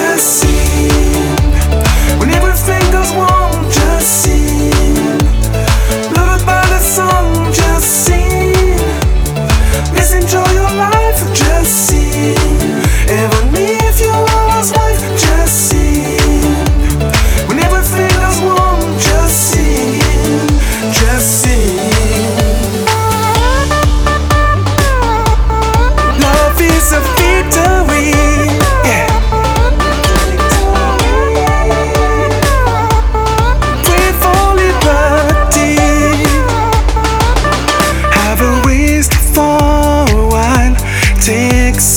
just sing. When everything goes wrong, just sing. Loaded by the song, just sing. Let's enjoy your life, just sing. Even if you're a lost wife, just sing. When everything goes wrong, just sing. Just sing. Love is a victory.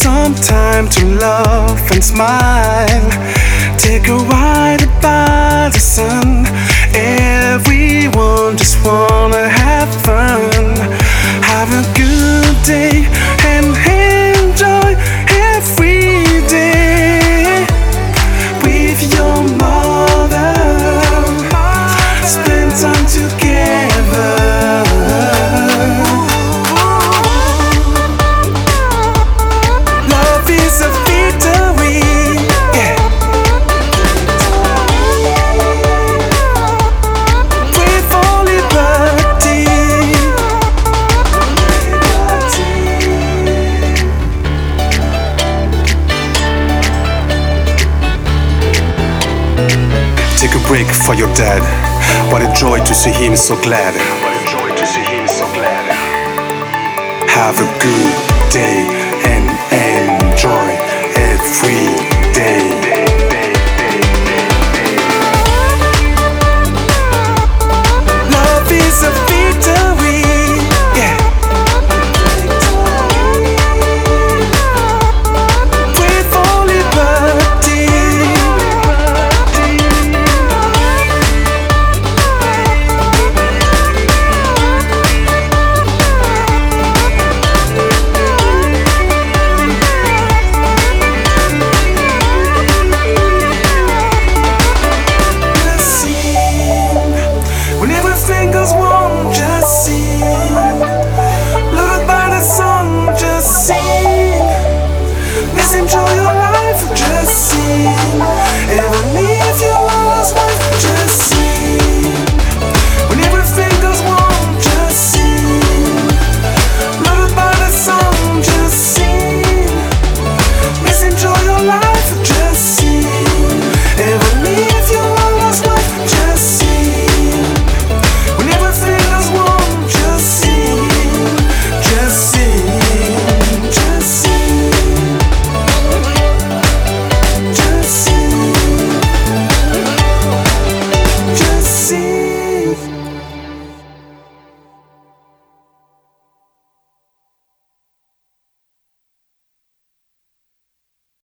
Some time to love and smile. Take a ride by the sun. Everyone just wanna have fun. Have a good day and enjoy every day with your mother. Spend time together. Take a break for your dad. What a joy to see him so glad. What a joy to see him so glad. Have a good day.